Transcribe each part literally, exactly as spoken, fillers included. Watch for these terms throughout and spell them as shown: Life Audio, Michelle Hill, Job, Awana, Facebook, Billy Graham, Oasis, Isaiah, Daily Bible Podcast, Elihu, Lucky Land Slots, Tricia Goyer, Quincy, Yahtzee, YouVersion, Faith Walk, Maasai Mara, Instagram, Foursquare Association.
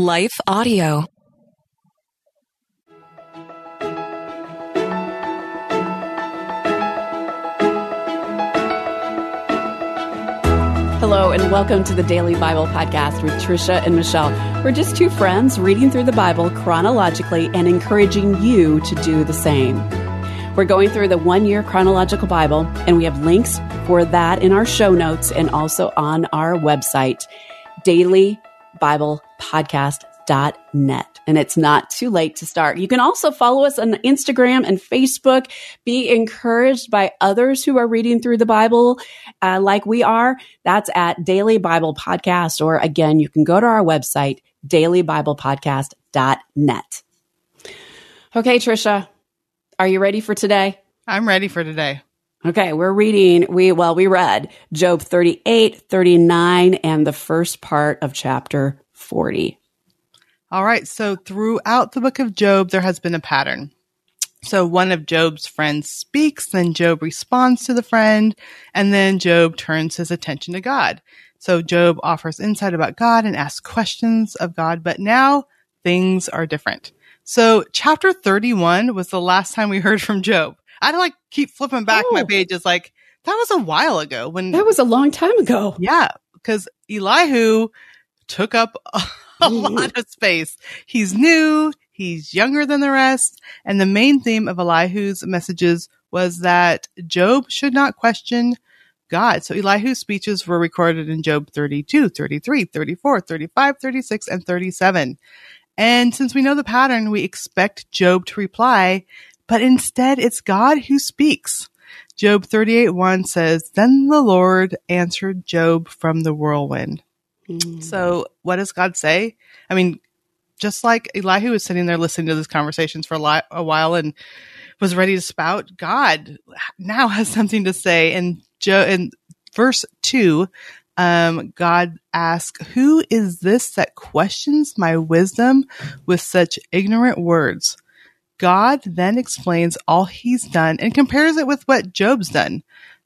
Life Audio. Hello and welcome to the Daily Bible Podcast with Tricia and Michelle. We're just two friends reading through the Bible chronologically and encouraging you to do the same. We're going through the one-year chronological Bible, and we have links for that in our show notes and also on our website, daily bible podcast dot net. And it's not too late to start. You can also follow us on Instagram and Facebook. Be encouraged by others who are reading through the Bible uh, like we are. That's at Daily Bible Podcast. Or again, you can go to our website, daily bible podcast dot net. Okay, Tricia, are you ready for today? I'm ready for today. Okay, we're reading, we well, we read Job thirty-eight, thirty-nine, and the first part of chapter forty. All right, so throughout the book of Job, there has been a pattern. So one of Job's friends speaks, then Job responds to the friend, and then Job turns his attention to God. So Job offers insight about God and asks questions of God, but now things are different. So chapter thirty-one was the last time we heard from Job. I like keep flipping back oh. my pages like, that was a while ago. when That was a long time ago. Yeah, because Elihu took up a, a lot of space. He's new, he's younger than the rest. And the main theme of Elihu's messages was that Job should not question God. So Elihu's speeches were recorded in Job thirty-two, thirty-three, thirty-four, thirty-five, thirty-six, and thirty-seven. And since we know the pattern, we expect Job to reply, but instead, it's God who speaks. Job thirty-eight one says, "Then the Lord answered Job from the whirlwind." Mm. So what does God say? I mean, just like Elihu was sitting there listening to these conversations for a, li- a while and was ready to spout, God now has something to say. And jo- in verse two, um, God asks, "Who is this that questions my wisdom with such ignorant words?" God then explains all he's done and compares it with what Job's done.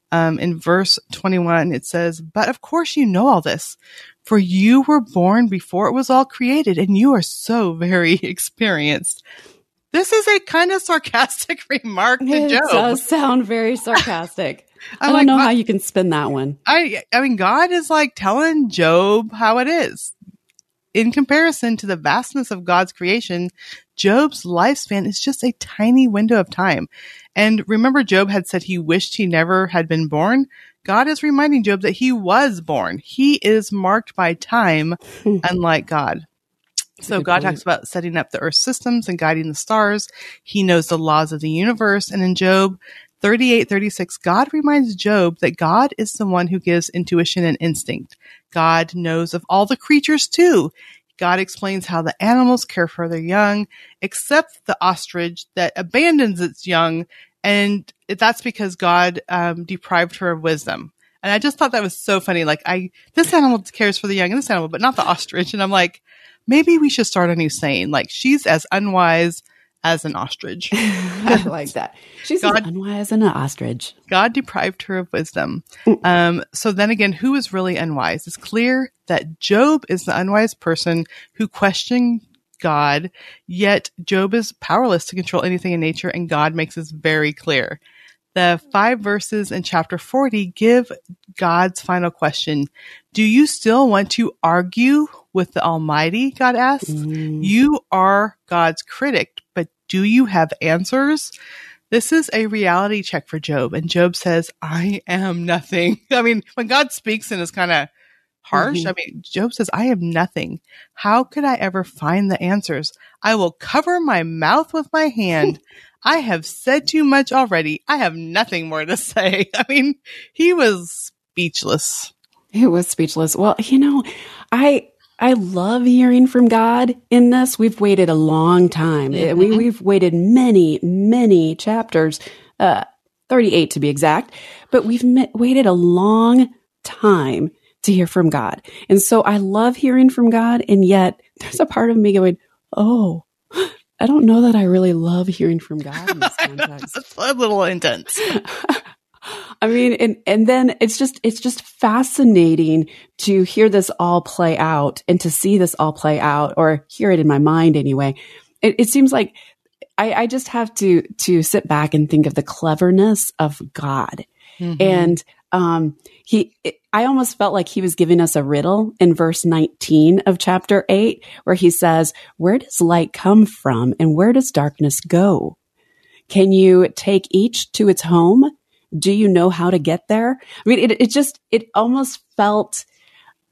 Um, in verse twenty-one, it says, "But of course you know all this, for you were born before it was all created, and you are so very experienced." This is a kind of sarcastic remark to it Job. It does sound very sarcastic. I don't like, know how you can spin that one. I, I mean, God is like telling Job how it is. In comparison to the vastness of God's creation, Job's lifespan is just a tiny window of time. And remember, Job had said he wished he never had been born. God is reminding Job that he was born. He is marked by time, unlike God. So God talks about setting up the earth systems and guiding the stars. He knows the laws of the universe. And in Job thirty-eight thirty-six, God reminds Job that God is the one who gives intuition and instinct. God knows of all the creatures too. God explains how the animals care for their young, except the ostrich that abandons its young. And that's because God um, deprived her of wisdom. And I just thought that was so funny. Like, I, this animal cares for the young and this animal, but not the ostrich. And I'm like, maybe we should start a new saying. Like, she's as unwise as an ostrich. I like that. She's God, as unwise as an ostrich. God deprived her of wisdom. Um, so then again, who is really unwise? It's clear that Job is the unwise person who questioned God, yet Job is powerless to control anything in nature, and God makes this very clear. The five verses in chapter forty give God's final question. "Do you still want to argue with the Almighty?" God asks. Mm. "You are God's critic, but do you have answers?" This is a reality check for Job. And Job says, "I am nothing." I mean, when God speaks and is kind of harsh, mm-hmm. I mean, Job says, "I am nothing. How could I ever find the answers? I will cover my mouth with my hand. I have said too much already. I have nothing more to say." I mean, he was speechless. He was speechless. Well, you know, I... I love hearing from God in this. We've waited a long time. Mm-hmm. We, we've waited many, many chapters, uh, thirty-eight to be exact, but we've met, waited a long time to hear from God. And so I love hearing from God. And yet there's a part of me going, oh, I don't know that I really love hearing from God in this context. That's a little intense. I mean, and, and then it's just, it's just fascinating to hear this all play out and to see this all play out, or hear it in my mind anyway. It, it seems like I, I just have to, to sit back and think of the cleverness of God. Mm-hmm. And, um, he, it, I almost felt like he was giving us a riddle in verse nineteen of chapter eight, where he says, where does light come from and where does darkness go? Can you take each to its home? Do you know how to get there? I mean, it, it just, it almost felt,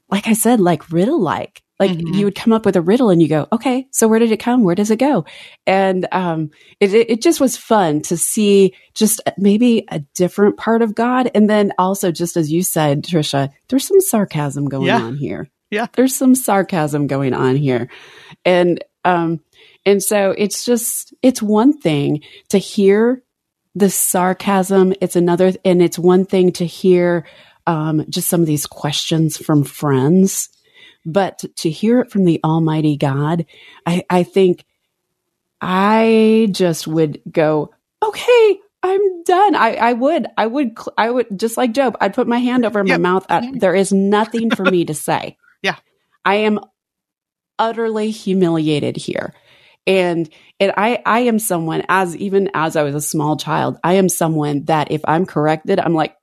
like I said, like riddle-like. Like mm-hmm. you would come up with a riddle and you go, okay, so where did it come? Where does it go? And um, it, it just was fun to see just maybe a different part of God. And then also, just as you said, Tricia, there's some sarcasm going yeah. on here. Yeah. There's some sarcasm going on here. And, um, and so it's just, it's one thing to hear the sarcasm. It's another, and it's one thing to hear um, just some of these questions from friends. But to hear it from the Almighty God, I, I think I just would go, okay, I'm done. I, I would, I would, I would, just like Job, I'd put my hand over my yep. mouth. I, there is nothing for me to say. Yeah. I am utterly humiliated here. And, and I, I am someone, as even as I was a small child, I am someone that if I'm corrected, I'm like,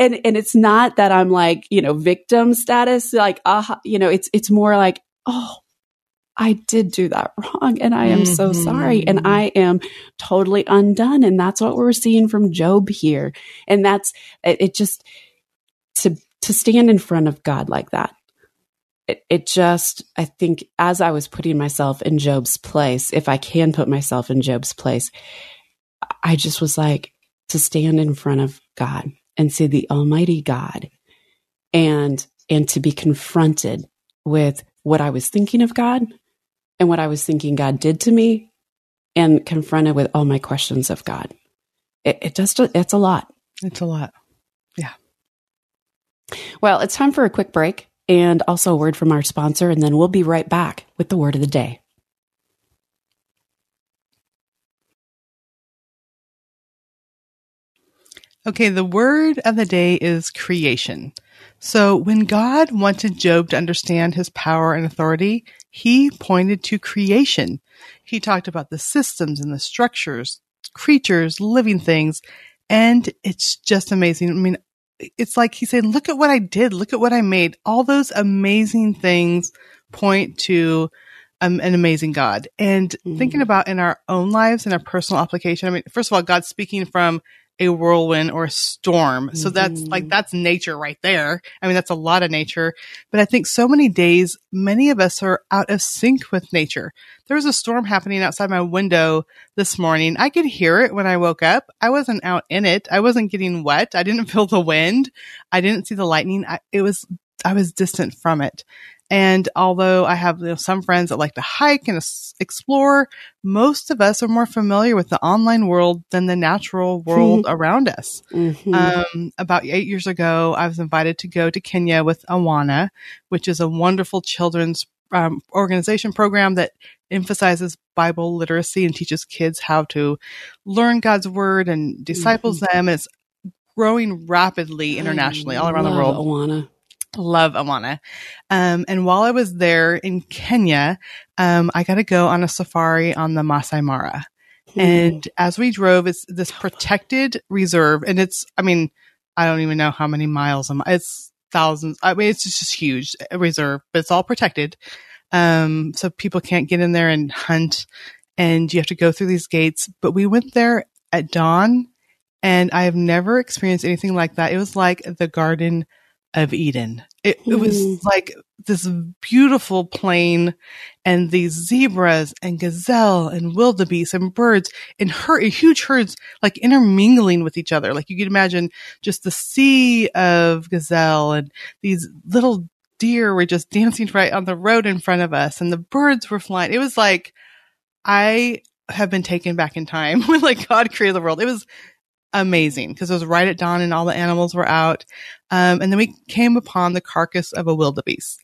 And and it's not that I'm like, you know, victim status, like, aha, uh, you know, it's, it's more like, oh, I did do that wrong. And I am mm-hmm. so sorry. And I am totally undone. And that's what we're seeing from Job here. And that's, it, it just, to, to stand in front of God like that, it, it just, I think as I was putting myself in Job's place, if I can put myself in Job's place, I just was like, to stand in front of God and see the Almighty God, and and to be confronted with what I was thinking of God and what I was thinking God did to me, and confronted with all my questions of God. It, it just, it's a lot. It's a lot. Yeah. Well, it's time for a quick break and also a word from our sponsor, and then we'll be right back with the word of the day. Okay, the word of the day is creation. So when God wanted Job to understand his power and authority, he pointed to creation. He talked about the systems and the structures, creatures, living things, and it's just amazing. I mean, it's like he said, look at what I did, look at what I made. All those amazing things point to Um, an amazing God. And mm-hmm. thinking about in our own lives and our personal application, I mean, first of all, God's speaking from a whirlwind or a storm. Mm-hmm. So that's like, that's nature right there. I mean, that's a lot of nature. But I think so many days, many of us are out of sync with nature. There was a storm happening outside my window this morning. I could hear it when I woke up. I wasn't out in it. I wasn't getting wet. I didn't feel the wind. I didn't see the lightning. I, it was, I was distant from it. And although I have you know, some friends that like to hike and explore, most of us are more familiar with the online world than the natural world around us. Mm-hmm. Um, about eight years ago, I was invited to go to Kenya with Awana, which is a wonderful children's um, organization program that emphasizes Bible literacy and teaches kids how to learn God's word and disciples mm-hmm. them. And it's growing rapidly internationally I all around the world. Awana. Love Awana. Um, and while I was there in Kenya, um, I got to go on a safari on the Maasai Mara. Mm-hmm. And as we drove, it's this protected reserve. And it's, I mean, I don't even know how many miles. It's thousands. I mean, it's just huge reserve, but it's all protected. Um, so people can't get in there and hunt. And you have to go through these gates. But we went there at dawn, and I have never experienced anything like that. It was like the Garden of Eden. It, it was like this beautiful plain and these zebras and gazelle and wildebeest and birds and her- huge herds like intermingling with each other. Like you could imagine just the sea of gazelle and these little deer were just dancing right on the road in front of us and the birds were flying. It was like, I have been taken back in time when like God created the world. It was amazing because it was right at dawn and all the animals were out. Um, and then we came upon the carcass of a wildebeest.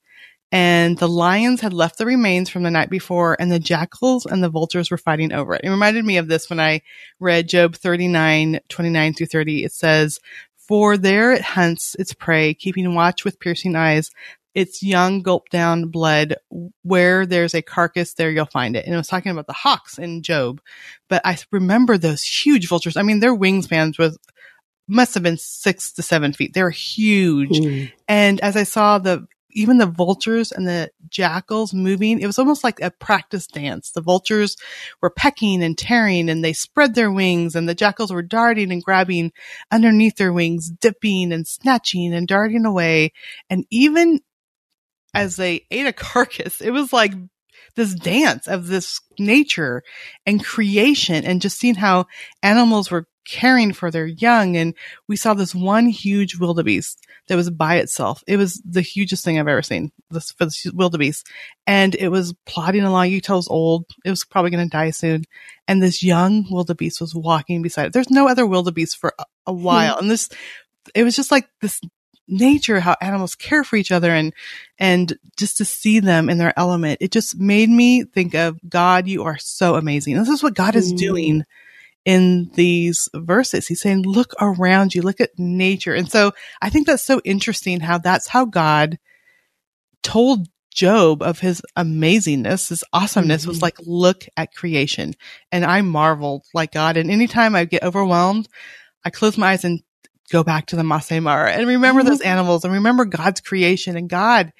and the lions had left the remains from the night before, and the jackals and the vultures were fighting over it. It reminded me of this when I read Job thirty-nine, twenty-nine through thirty. It says, "For there it hunts its prey, keeping watch with piercing eyes. Its young gulp down blood. Where there's a carcass, there you'll find it." And it was talking about the hawks in Job. But I remember those huge vultures. I mean, their wingspans was must have been six to seven feet. They're huge. Mm. And as I saw the even the vultures and the jackals moving, it was almost like a practice dance. The vultures were pecking and tearing, and they spread their wings, and the jackals were darting and grabbing underneath their wings, dipping and snatching and darting away. And even as they ate a carcass, it was like this dance of this nature and creation, and just seeing how animals were caring for their young. And we saw this one huge wildebeest that was by itself. It was the hugest thing I've ever seen, this, for this wildebeest. And it was plodding along. You tell it was old. It was probably going to die soon. And this young wildebeest was walking beside it. There's no other wildebeest for a, a while. And this, it was just like this nature, how animals care for each other, and and just to see them in their element. It just made me think of God. You are so amazing. This is what God is doing in these verses. He's saying, look around you, look at nature. And so I think that's so interesting how that's how God told Job of his amazingness, his awesomeness, mm-hmm. was like, look at creation. And I marveled like God. And anytime I get overwhelmed, I close my eyes and go back to the Maasai Mara and remember those animals and remember God's creation. And God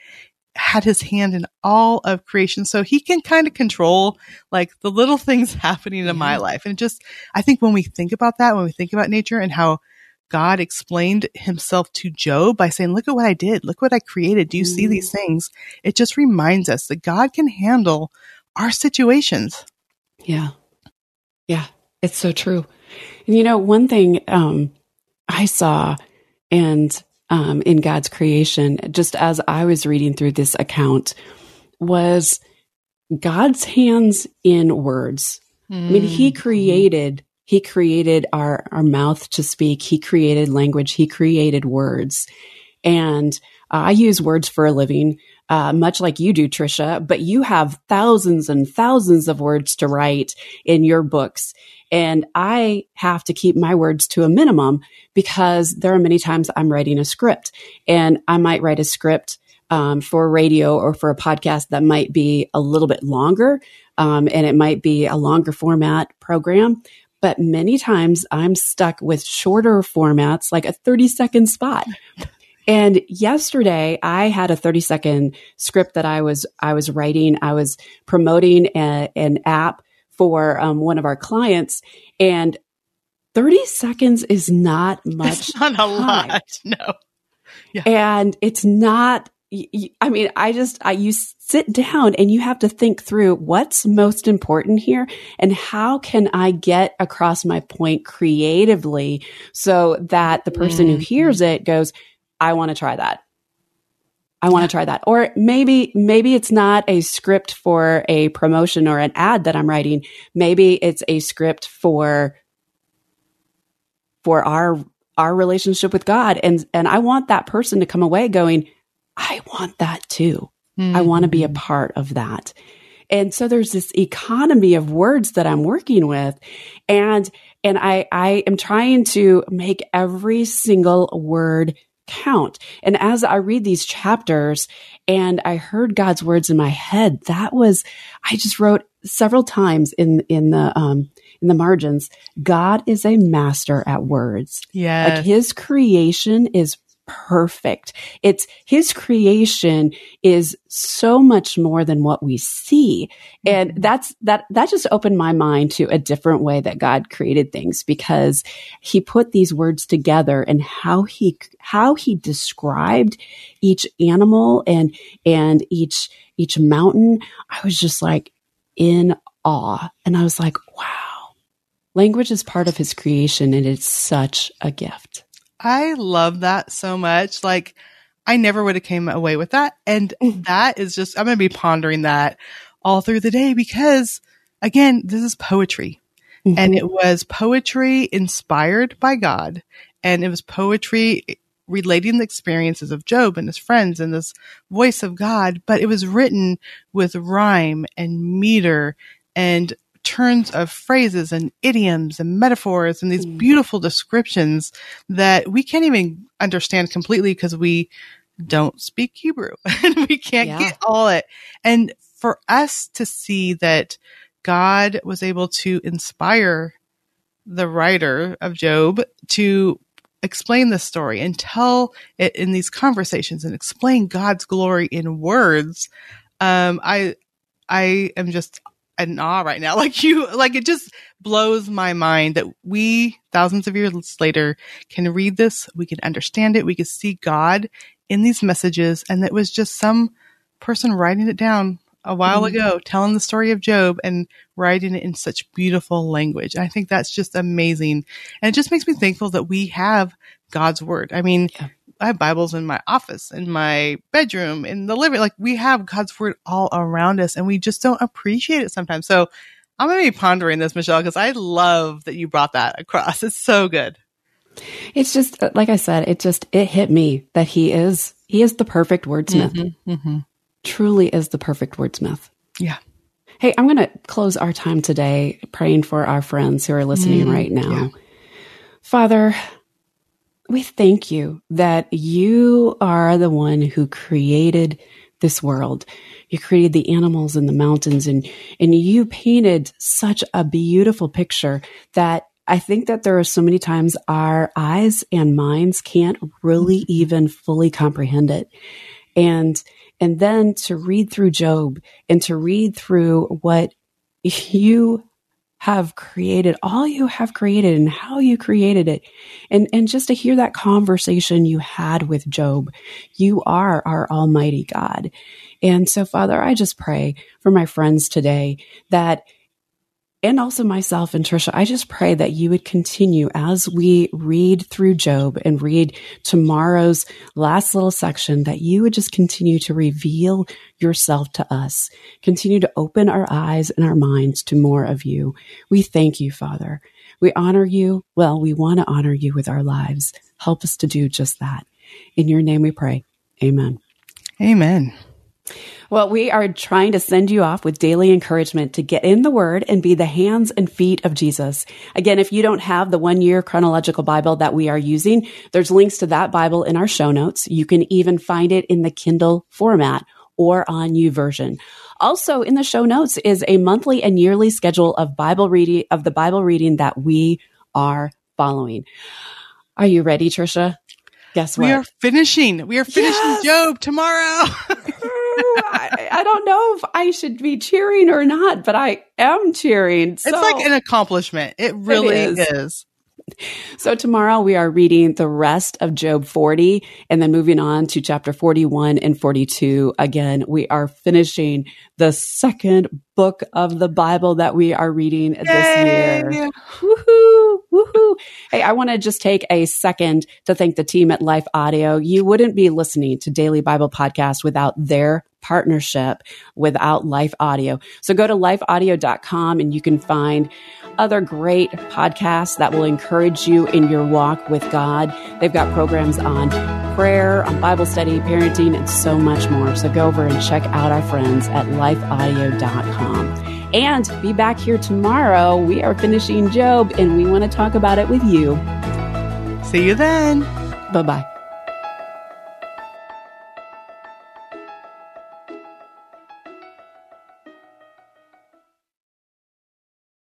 had his hand in all of creation. So he can kind of control like the little things happening in my life. And just, I think when we think about that, when we think about nature and how God explained himself to Job by saying, look at what I did. Look what I created. Do you see these things? It just reminds us that God can handle our situations. Yeah. Yeah. It's so true. And you know, one thing, um, I saw and um, in God's creation, just as I was reading through this account, was God's hands in words. Mm. I mean, he created, he created our, our mouth to speak. He created language. He created words. And uh, I use words for a living, uh, much like you do, Tricia, but you have thousands and thousands of words to write in your books. And I have to keep my words to a minimum because there are many times I'm writing a script, and I might write a script um, for radio or for a podcast that might be a little bit longer, um, and it might be a longer format program. But many times I'm stuck with shorter formats, like a thirty second spot. And yesterday I had a thirty second script that I was I was writing. I was promoting a, an app for um, one of our clients, and thirty seconds is not much. It's not a time. lot, no. Yeah. And it's not, I mean, I just, I, you sit down and you have to think through what's most important here and how can I get across my point creatively so that the person mm-hmm. who hears it goes, I want to try that. I want to try that. Or maybe, maybe it's not a script for a promotion or an ad that I'm writing. Maybe it's a script for, for our, our relationship with God. And, and I want that person to come away going, I want that too. Mm-hmm. I want to be a part of that. And so there's this economy of words that I'm working with. And, and I, I am trying to make every single word count. And as I read these chapters and I heard God's words in my head, that was, I just wrote several times in, in the, um, in the margins, God is a master at words. Yeah. Like his creation is perfect. It's his creation is so much more than what we see. And that's, that, that just opened my mind to a different way that God created things, because he put these words together and how he, how he described each animal and, and each, each mountain. I was just like in awe. And I was like, wow, language is part of his creation and it's such a gift. I love that so much. Like, I never would have came away with that. And that is just, I'm going to be pondering that all through the day because, again, this is poetry. Mm-hmm. And it was poetry inspired by God. And it was poetry relating the experiences of Job and his friends and this voice of God, but it was written with rhyme and meter and turns of phrases and idioms and metaphors and these beautiful descriptions that we can't even understand completely because we don't speak Hebrew and we can't yeah. get all it. And for us to see that God was able to inspire the writer of Job to explain this story and tell it in these conversations and explain God's glory in words. Um, I, I am just in awe right now. Like you, like it just blows my mind that we thousands of years later can read this. We can understand it. We can see God in these messages. And it was just some person writing it down a while mm-hmm. ago, telling the story of Job and writing it in such beautiful language. And I think that's just amazing. And it just makes me thankful that we have God's word. I mean, yeah. I have Bibles in my office, in my bedroom, in the living. Like we have God's word all around us and we just don't appreciate it sometimes. So I'm going to be pondering this, Michelle, because I love that you brought that across. It's so good. It's just, like I said, it just, it hit me that he is, he is the perfect wordsmith. Mm-hmm, mm-hmm. Truly is the perfect wordsmith. Yeah. Hey, I'm going to close our time today praying for our friends who are listening mm, right now. Yeah. Father, we thank you that you are the one who created this world. You created the animals and the mountains, and, and you painted such a beautiful picture that I think that there are so many times our eyes and minds can't really even fully comprehend it. And And then to read through Job and to read through what you have created, all you have created and how you created it. And, and just to hear that conversation you had with Job, you are our Almighty God. And so, Father, I just pray for my friends today that, and also myself and Tricia, I just pray that you would continue as we read through Job and read tomorrow's last little section, that you would just continue to reveal yourself to us, continue to open our eyes and our minds to more of you. We thank you, Father. We honor you. Well, we want to honor you with our lives. Help us to do just that. In your name we pray. Amen. Amen. Well, we are trying to send you off with daily encouragement to get in the Word and be the hands and feet of Jesus. Again, if you don't have the one-year chronological Bible that we are using, there's links to that Bible in our show notes. You can even find it in the Kindle format or on YouVersion. Also, in the show notes is a monthly and yearly schedule of Bible reading of the Bible reading that we are following. Are you ready, Tricia? Guess what? We are finishing. We are finishing yes! Job tomorrow. I, I don't know if I should be cheering or not, but I am cheering. So. It's like an accomplishment. It really it is. is. So tomorrow we are reading the rest of Job forty and then moving on to chapter forty-one and forty-two. Again, we are finishing the second book of the Bible that we are reading Yay! This year. Yeah. Woohoo! Woohoo! Hey, I want to just take a second to thank the team at Life Audio. You wouldn't be listening to Daily Bible Podcast without their partnership, without Life Audio. So go to life audio dot com and you can find other great podcasts that will encourage you in your walk with God. They've got programs on prayer, on Bible study, parenting, and so much more. So go over and check out our friends at life audio dot com. And be back here tomorrow. We are finishing Job and we want to talk about it with you. See you then. Bye-bye.